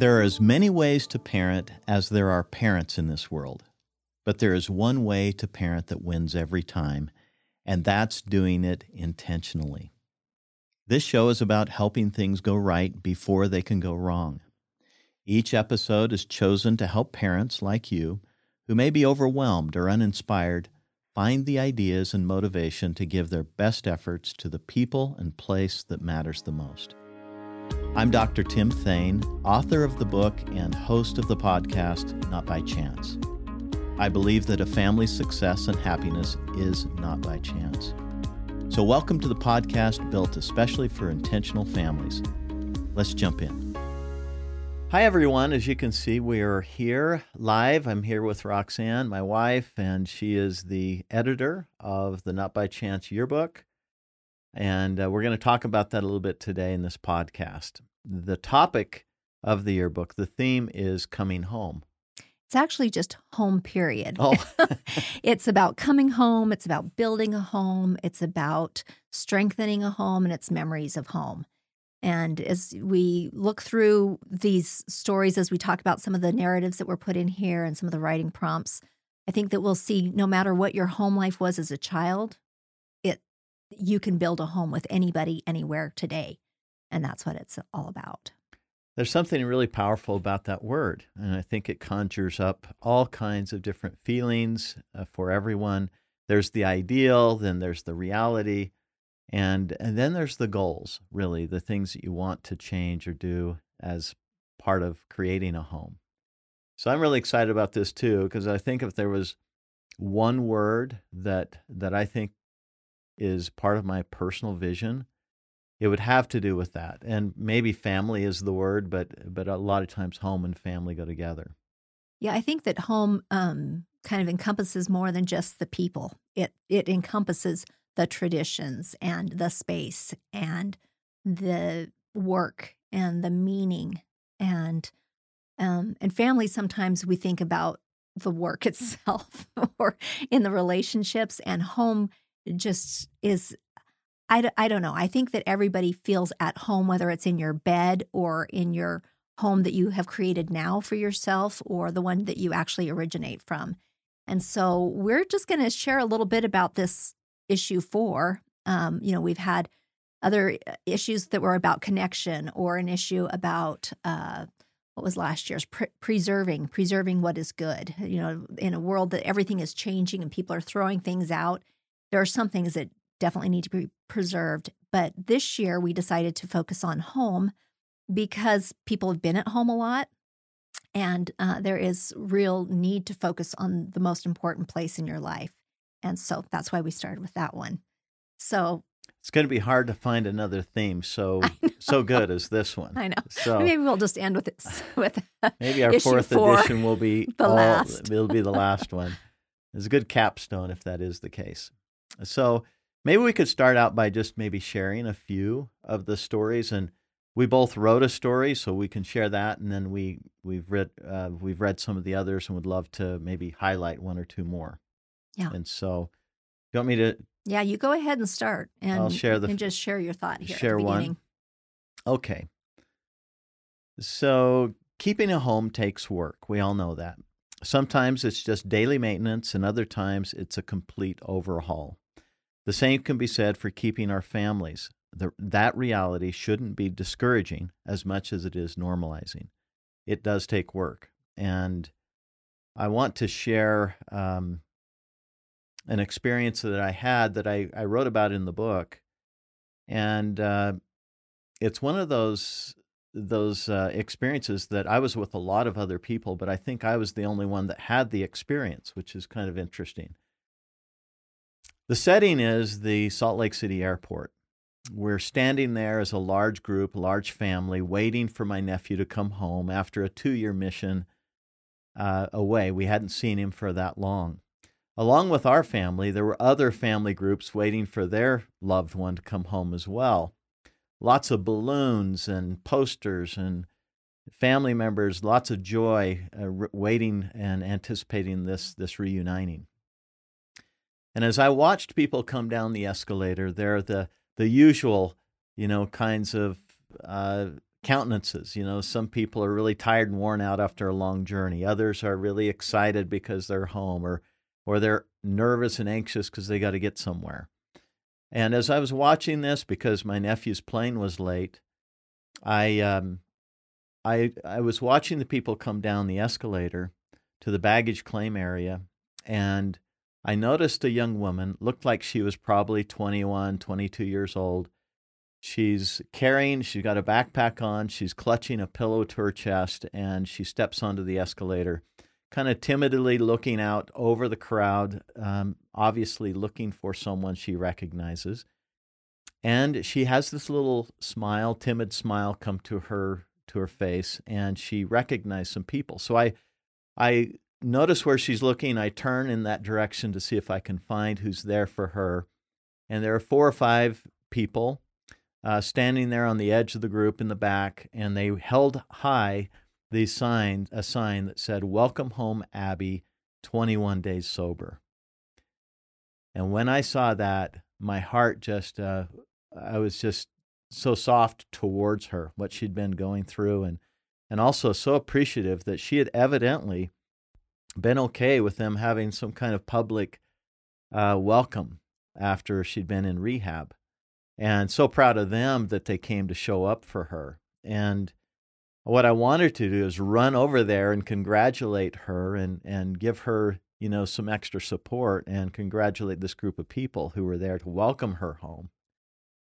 There are as many ways to parent as there are parents in this world, but there is one way to parent that wins every time, and that's doing it intentionally. This show is about helping things go right before they can go wrong. Each episode is chosen to help parents like you who may be overwhelmed or uninspired find the ideas and motivation to give their best efforts to the people and place that matters the most. I'm Dr. Tim Thane, author of the book and host of the podcast, Not By Chance. I believe that a family's success and happiness is not by chance. So welcome to the podcast built especially for intentional families. Let's jump in. Hi, everyone. As you can see, we are here live. I'm here with Roxanne, my wife, and she is the editor of the Not By Chance yearbook. And we're going to talk about that a little bit today in this podcast. The topic of the yearbook, the theme is coming home. It's actually just home, period. Oh. It's about coming home. It's about building a home. It's about strengthening a home, and it's memories of home. And as we look through these stories, as we talk about some of the narratives that were put in here and some of the writing prompts, I think that we'll see no matter what your home life was as a child, you can build a home with anybody, anywhere today. And that's what it's all about. There's something really powerful about that word. And I think it conjures up all kinds of different feelings for everyone. There's the ideal, then there's the reality, and then there's the goals, really, the things that you want to change or do as part of creating a home. So I'm really excited about this too, because I think if there was one word that I think is part of my personal vision, it would have to do with that. And maybe family is the word, but a lot of times home and family go together. Yeah, I think that home kind of encompasses more than just the people. It encompasses the traditions and the space and the work and the meaning. And family, sometimes we think about the work itself or in the relationships, and home just is, I don't know. I think that everybody feels at home, whether it's in your bed or in your home that you have created now for yourself or the one that you actually originate from. And so we're just going to share a little bit about this issue four. We've had other issues that were about connection or an issue about what was last year's preserving what is good. You know, in a world that everything is changing and people are throwing things out, there are some things that definitely need to be preserved, but this year we decided to focus on home because people have been at home a lot, and there is real need to focus on the most important place in your life, and so that's why we started with that one. So it's going to be hard to find another theme so good as this one. I know. So maybe we'll just end with it. Maybe our fourth edition will be the last. It'll be the last one. It's a good capstone if that is the case. So maybe we could start out by just maybe sharing a few of the stories, and we both wrote a story, so we can share that. And then we've read some of the others, and would love to maybe highlight one or two more. Yeah. And so, you want me to? Yeah, you go ahead and start, and I'll share and just share your thought here. Share at the beginning. One. Okay. So keeping a home takes work. We all know that. Sometimes it's just daily maintenance, and other times it's a complete overhaul. The same can be said for keeping our families. That reality shouldn't be discouraging as much as it is normalizing. It does take work. And I want to share an experience that I had that I wrote about in the book. And it's one of those experiences that I was with a lot of other people, but I think I was the only one that had the experience, which is kind of interesting. The setting is the Salt Lake City Airport. We're standing there as a large group, large family, waiting for my nephew to come home after a 2-year mission away. We hadn't seen him for that long. Along with our family, there were other family groups waiting for their loved one to come home as well. Lots of balloons and posters and family members, lots of joy waiting and anticipating this reuniting. And as I watched people come down the escalator, there are the usual, kinds of countenances. You know, some people are really tired and worn out after a long journey. Others are really excited because they're home, or they're nervous and anxious because they got to get somewhere. And as I was watching this, because my nephew's plane was late, I was watching the people come down the escalator to the baggage claim area, and I noticed a young woman, looked like she was probably 21, 22 years old. She's got a backpack on, she's clutching a pillow to her chest, and she steps onto the escalator, kind of timidly looking out over the crowd, obviously looking for someone she recognizes. And she has this little smile, timid smile, come to her face, and she recognized some people. So I notice where she's looking. I turn in that direction to see if I can find who's there for her. And there are 4 or 5 people standing there on the edge of the group in the back, and they held high a sign that said, "Welcome home, Abby, 21 days sober." And when I saw that, my heart I was just so soft towards her, what she'd been going through, and also so appreciative that she had evidently been okay with them having some kind of public welcome after she'd been in rehab. And so proud of them that they came to show up for her. And what I wanted to do is run over there and congratulate her and give her, you know, some extra support and congratulate this group of people who were there to welcome her home.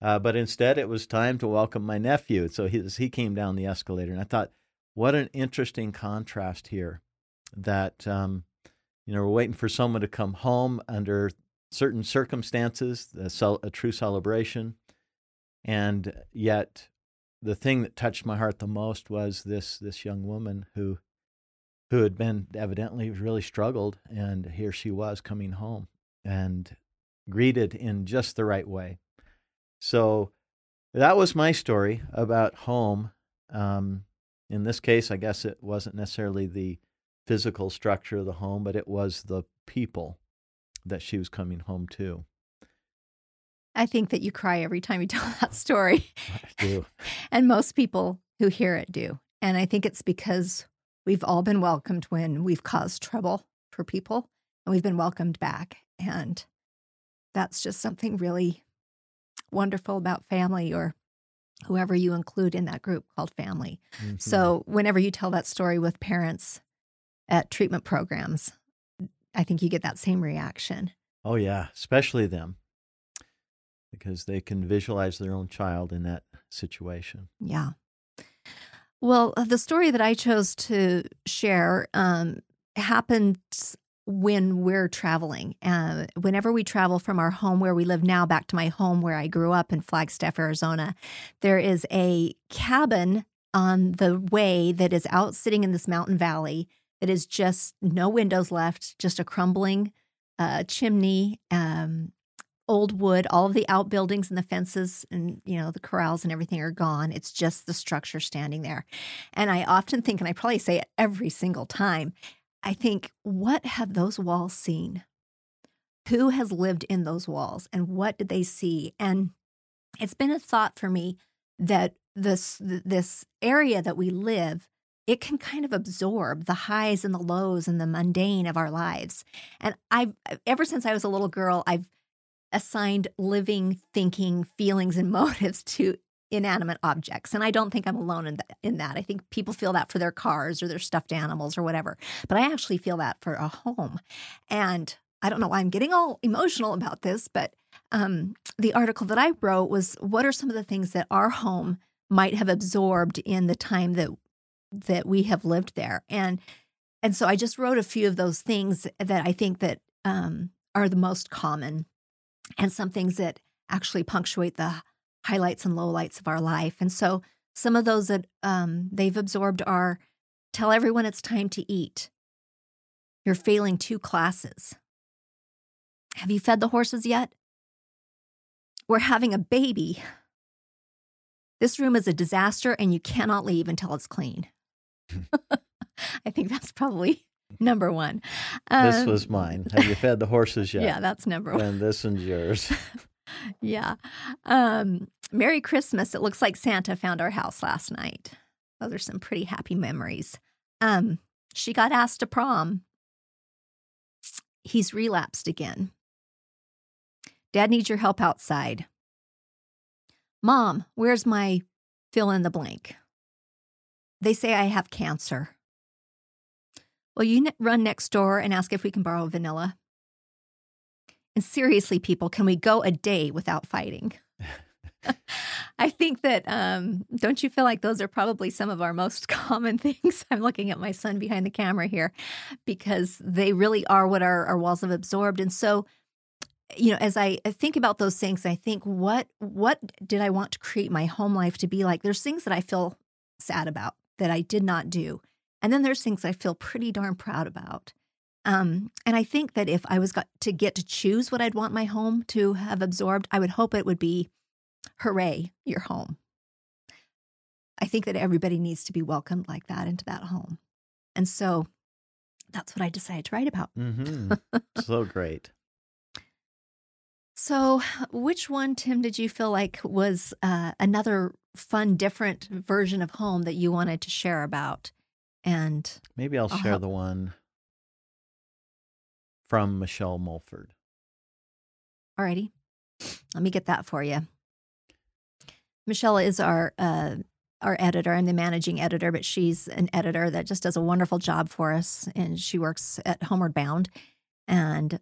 But instead, it was time to welcome my nephew. So he came down the escalator, and I thought, what an interesting contrast here that, you know, we're waiting for someone to come home under certain circumstances, a true celebration. And yet the thing that touched my heart the most was this young woman who had been evidently really struggled, and here she was coming home and greeted in just the right way. So that was my story about home. In this case, I guess it wasn't necessarily the physical structure of the home, but it was the people that she was coming home to. I think that you cry every time you tell that story. I do. And most people who hear it do. And I think it's because we've all been welcomed when we've caused trouble for people, and we've been welcomed back. And that's just something really wonderful about family, or whoever you include in that group called family. Mm-hmm. So whenever you tell that story with parents at treatment programs, I think you get that same reaction. Oh, yeah, especially them, because they can visualize their own child in that situation. Yeah. Well, the story that I chose to share happened when we're traveling. Whenever we travel from our home where we live now back to my home where I grew up in Flagstaff, Arizona, there is a cabin on the way that is out sitting in this mountain valley. It is just no windows left, just a crumbling chimney, old wood. All of the outbuildings and the fences and, you know, the corrals and everything are gone. It's just the structure standing there. And I often think, and I probably say it every single time, I think, what have those walls seen? Who has lived in those walls, and what did they see? And it's been a thought for me that this area that we live, it can kind of absorb the highs and the lows and the mundane of our lives. And ever since I was a little girl, I've assigned living, thinking, feelings, and motives to inanimate objects. And I don't think I'm alone in that. I think people feel that for their cars or their stuffed animals or whatever. But I actually feel that for a home. And I don't know why I'm getting all emotional about this, but the article that I wrote was, what are some of the things that our home might have absorbed in the time that we have lived there. And so I just wrote a few of those things that I think that are the most common, and some things that actually punctuate the highlights and lowlights of our life. And so some of those that they've absorbed are, tell everyone it's time to eat. You're failing 2 classes. Have you fed the horses yet? We're having a baby. This room is a disaster and you cannot leave until it's clean. I think that's probably number one. This was mine. Have you fed the horses yet? Yeah, that's number one. And this one's yours. Yeah. Merry Christmas. It looks like Santa found our house last night. Those are some pretty happy memories. She got asked to prom. He's relapsed again. Dad needs your help outside. Mom, where's my fill in the blank? They say I have cancer. Will you run next door and ask if we can borrow vanilla? And seriously, people, can we go a day without fighting? I think that, don't you feel like those are probably some of our most common things? I'm looking at my son behind the camera here because they really are what our walls have absorbed. And so, you know, as I think about those things, I think, what did I want to create my home life to be like? There's things that I feel sad about that I did not do. And then there's things I feel pretty darn proud about. And I think that if I was to choose what I'd want my home to have absorbed, I would hope it would be, hooray, your home. I think that everybody needs to be welcomed like that into that home. And so that's what I decided to write about. Mm-hmm. So great. So which one, Tim, did you feel like was another fun, different version of home that you wanted to share about? And maybe I'll share the one from Michelle Mulford. Alrighty. Let me get that for you. Michelle is our editor. I'm the managing editor, but she's an editor that just does a wonderful job for us. And she works at Homeward Bound. And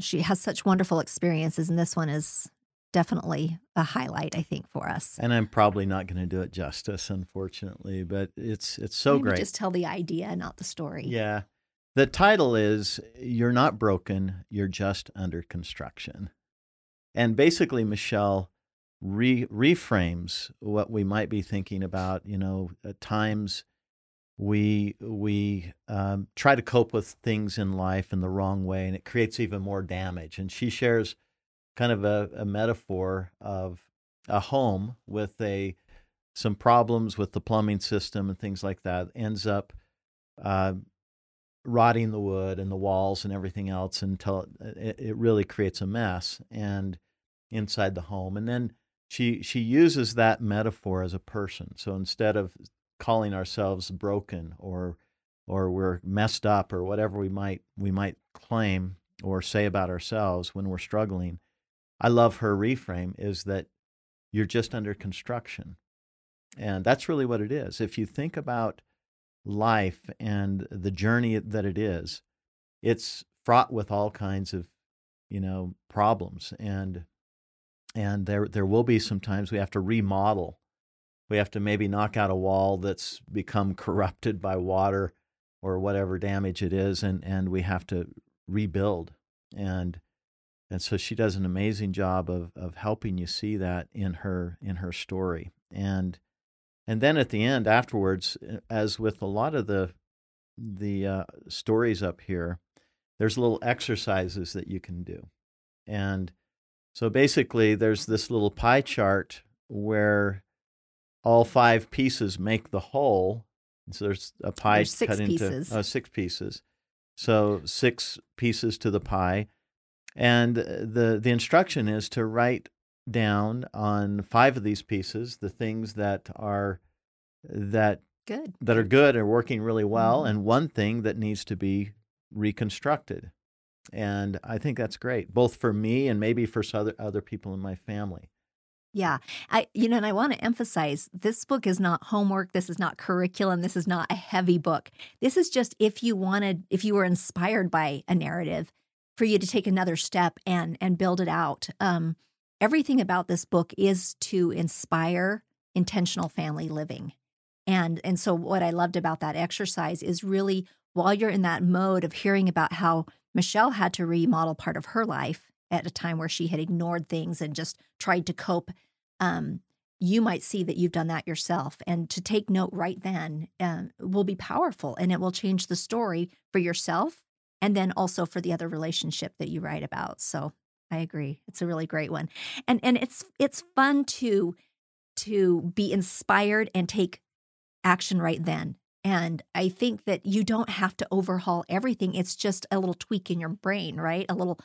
she has such wonderful experiences, and this one is definitely a highlight, I think, for us. And I'm probably not going to do it justice, unfortunately, but it's so great. Just tell the idea, not the story. Yeah. The title is, You're Not Broken, You're Just Under Construction. And basically, Michelle reframes what we might be thinking about. You know, at times we try to cope with things in life in the wrong way, and it creates even more damage. And she shares kind of a metaphor of a home with some problems with the plumbing system and things like that. Ends up rotting the wood and the walls and everything else until it really creates a mess and inside the home. And then she uses that metaphor as a person. So instead of calling ourselves broken or we're messed up or whatever we might claim or say about ourselves when we're struggling, I love her reframe is that you're just under construction. And that's really what it is. If you think about life and the journey that it is, it's fraught with all kinds of, you know, problems. And there will be some times we have to remodel. We have to maybe knock out a wall that's become corrupted by water or whatever damage it is, and we have to rebuild. And so she does an amazing job of helping you see that in her story. And then at the end, afterwards, as with a lot of the stories up here, there's little exercises that you can do. And so basically, there's this little pie chart where all five pieces make the whole. So there's a pie into 6 pieces. So 6 pieces to the pie. And the instruction is to write down on 5 of these pieces the things that are good and working really well, mm-hmm. and one thing that needs to be reconstructed. And I think that's great, both for me and maybe for other people in my family. Yeah. I want to emphasize this book is not homework. This is not curriculum. This is not a heavy book. This is just if you were inspired by a narrative, for you to take another step and build it out. Everything about this book is to inspire intentional family living. And so what I loved about that exercise is really while you're in that mode of hearing about how Michelle had to remodel part of her life at a time where she had ignored things and just tried to cope, you might see that you've done that yourself. And to take note right then will be powerful, and it will change the story for yourself and then also for the other relationship that you write about. So I agree. It's a really great one. And it's fun to be inspired and take action right then. And I think that you don't have to overhaul everything. It's just a little tweak in your brain, right? A little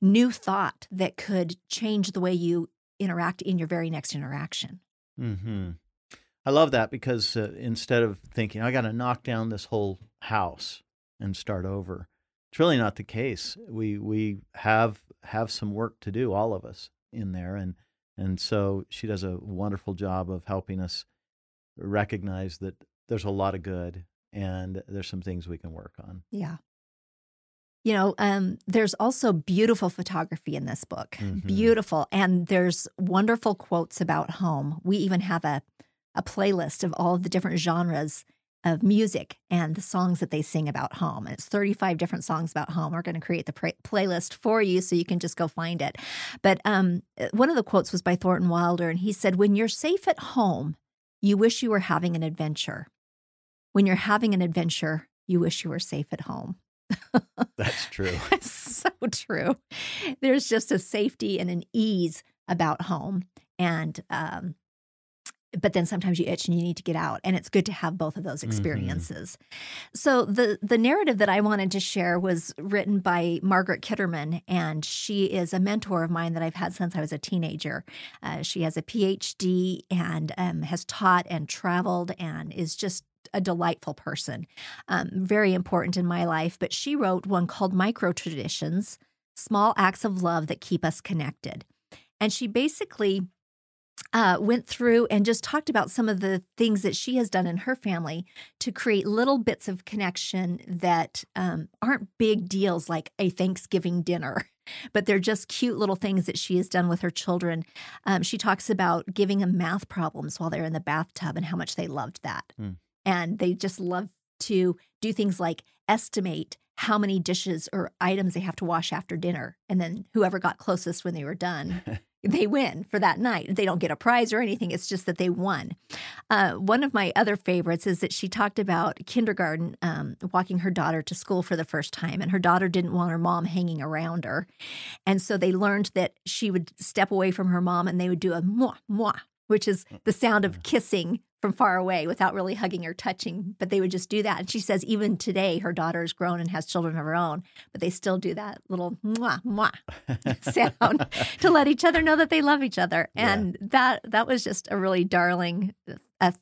new thought that could change the way you interact in your very next interaction. Mm-hmm. I love that, because instead of thinking, I got to knock down this whole house and start over, it's really not the case. We have some work to do, all of us in there. And so she does a wonderful job of helping us recognize that there's a lot of good and there's some things we can work on. Yeah. You know, there's also beautiful photography in this book, mm-hmm. beautiful. And there's wonderful quotes about home. We even have a playlist of all of the different genres of music and the songs that they sing about home. And it's 35 different songs about home. We're going to create the playlist for you so you can just go find it. But one of the quotes was by Thornton Wilder, and he said, "When you're safe at home, you wish you were having an adventure. When you're having an adventure, you wish you were safe at home." That's true. That's so true. There's just a safety and an ease about home. And but then sometimes you itch and you need to get out, and it's good to have both of those experiences. Mm-hmm. So the narrative that I wanted to share was written by Margaret Kitterman, and she is a mentor of mine that I've had since I was a teenager. She has a PhD and has taught and traveled and is just a delightful person, very important in my life. But she wrote one called Micro Traditions, Small Acts of Love That Keep Us Connected. And she basically went through and just talked about some of the things that she has done in her family to create little bits of connection that aren't big deals like a Thanksgiving dinner, but they're just cute little things that she has done with her children. She talks about giving them math problems while they're in the bathtub and how much they loved that. Mm. And they just love to do things like estimate how many dishes or items they have to wash after dinner. And then whoever got closest when they were done, they win for that night. They don't get a prize or anything. It's just that they won. One of my other favorites is that she talked about kindergarten, walking her daughter to school for the first time. And her daughter didn't want her mom hanging around her. And so they learned that she would step away from her mom and they would do a mwah, mwah, which is the sound of kissing from far away without really hugging or touching, but they would just do that. And she says even today, her daughter is grown and has children of her own, but they still do that little mwah, mwah sound to let each other know that they love each other. And yeah, that was just a really darling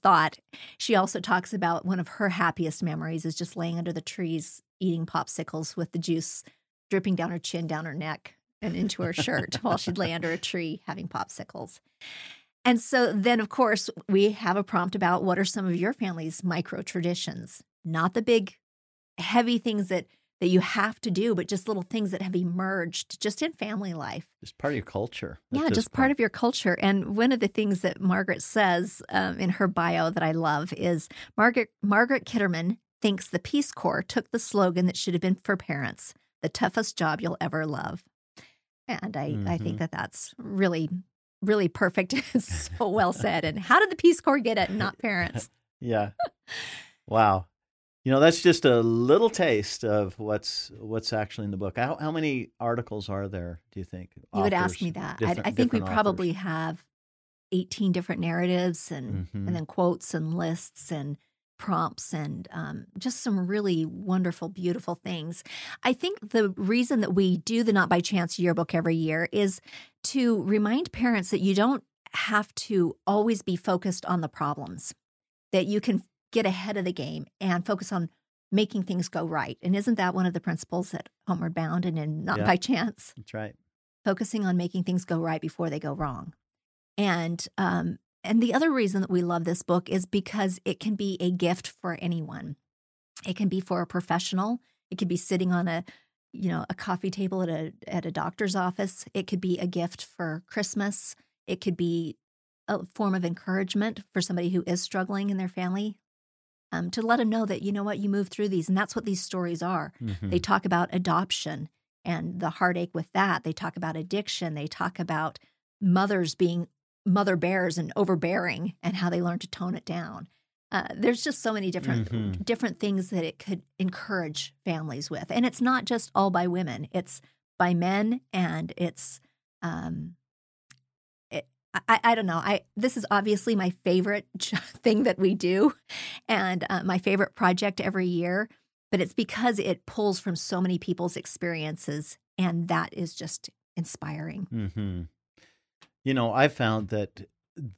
thought. She also talks about one of her happiest memories is just laying under the trees, eating popsicles with the juice dripping down her chin, down her neck, and into her shirt while she'd lay under a tree having popsicles. And so then, of course, we have a prompt about what are some of your family's micro traditions, not the big, heavy things that you have to do, but just little things that have emerged just in family life. Just part of your culture. Yeah, just part of your culture. And one of the things that Margaret says in her bio that I love is Margaret Kitterman thinks the Peace Corps took the slogan that should have been for parents, the toughest job you'll ever love. And I think that's really... really perfect. So well said. And how did the Peace Corps get it and not parents? Yeah. Wow. You know, that's just a little taste of what's actually in the book. How many articles are there, do you think? You authors, would ask me that. I think we probably have 18 different narratives and, mm-hmm. and then quotes and lists and prompts and just some really wonderful, beautiful things. I think the reason that we do the Not By Chance yearbook every year is to remind parents that you don't have to always be focused on the problems, that you can get ahead of the game and focus on making things go right. And isn't that one of the principles at Homeward Bound and in Not By Chance? That's right. Focusing on making things go right before they go wrong. And the other reason that we love this book is because it can be a gift for anyone. It can be for a professional. It could be sitting on a coffee table at a doctor's office. It could be a gift for Christmas. It could be a form of encouragement for somebody who is struggling in their family, to let them know that, you know what, you move through these. And that's what these stories are. Mm-hmm. They talk about adoption and the heartache with that. They talk about addiction. They talk about mothers being mother bears and overbearing and how they learn to tone it down. There's just so many different things that it could encourage families with. And it's not just all by women. It's by men, and it's I don't know. This is obviously my favorite thing that we do and my favorite project every year, but it's because it pulls from so many people's experiences, and that is just inspiring. Mm-hmm. You know, I found that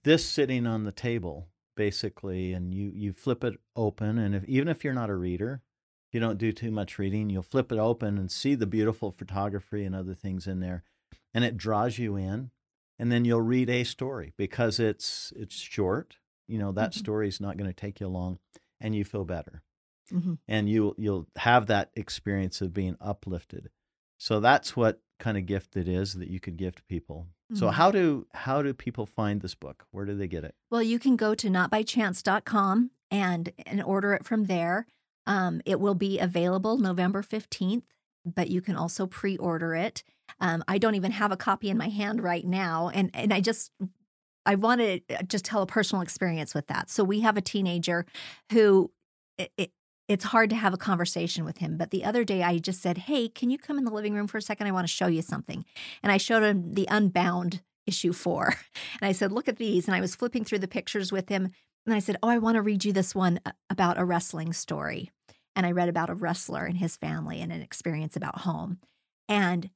this sitting on the table, basically, and you flip it open, and even if you're not a reader, if you don't do too much reading, you'll flip it open and see the beautiful photography and other things in there, and it draws you in, and then you'll read a story because it's short. You know, that mm-hmm. story's not going to take you long, and you feel better. Mm-hmm. And you'll have that experience of being uplifted. So that's what kind of gift it is that you could give to people. Mm-hmm. So how do people find this book? Where do they get it? Well, you can go to notbychance.com and order it from there. It will be available November 15th, but you can also pre-order it. I don't even have a copy in my hand right now, and I want to just tell a personal experience with that. So we have a teenager who it's hard to have a conversation with him. But the other day I just said, hey, can you come in the living room for a second? I want to show you something. And I showed him the Unbound issue 4. And I said, look at these. And I was flipping through the pictures with him. And I said, oh, I want to read you this one about a wrestling story. And I read about a wrestler and his family and an experience about home. And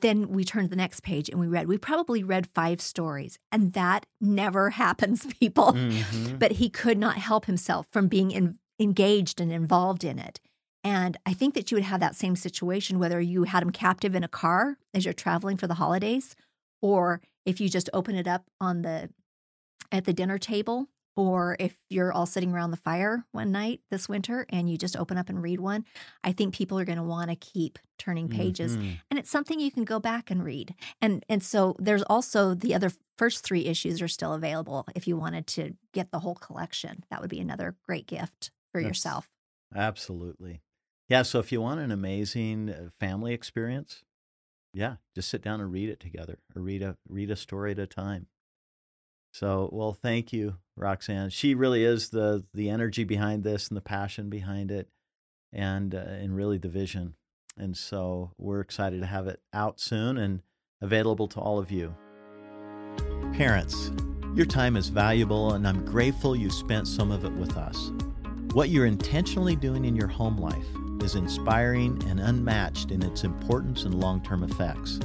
then we turned to the next page and we probably read 5 stories. And that never happens, people. Mm-hmm. But he could not help himself from being engaged and involved in it. And I think that you would have that same situation whether you had him captive in a car as you're traveling for the holidays, or if you just open it up at the dinner table, or if you're all sitting around the fire one night this winter and you just open up and read one. I think people are going to want to keep turning pages. Mm-hmm. And it's something you can go back and read. And so there's also the other first 3 issues are still available if you wanted to get the whole collection. That would be another great gift for yourself. Absolutely. Yeah, so if you want an amazing family experience, just sit down and read it together, or read a story at a time. So, well, thank you, Roxanne. She really is the energy behind this and the passion behind it, and really the vision. And so we're excited to have it out soon and available to all of you. Parents, your time is valuable, and I'm grateful you spent some of it with us. What you're intentionally doing in your home life is inspiring and unmatched in its importance and long-term effects.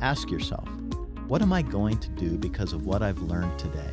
Ask yourself, what am I going to do because of what I've learned today?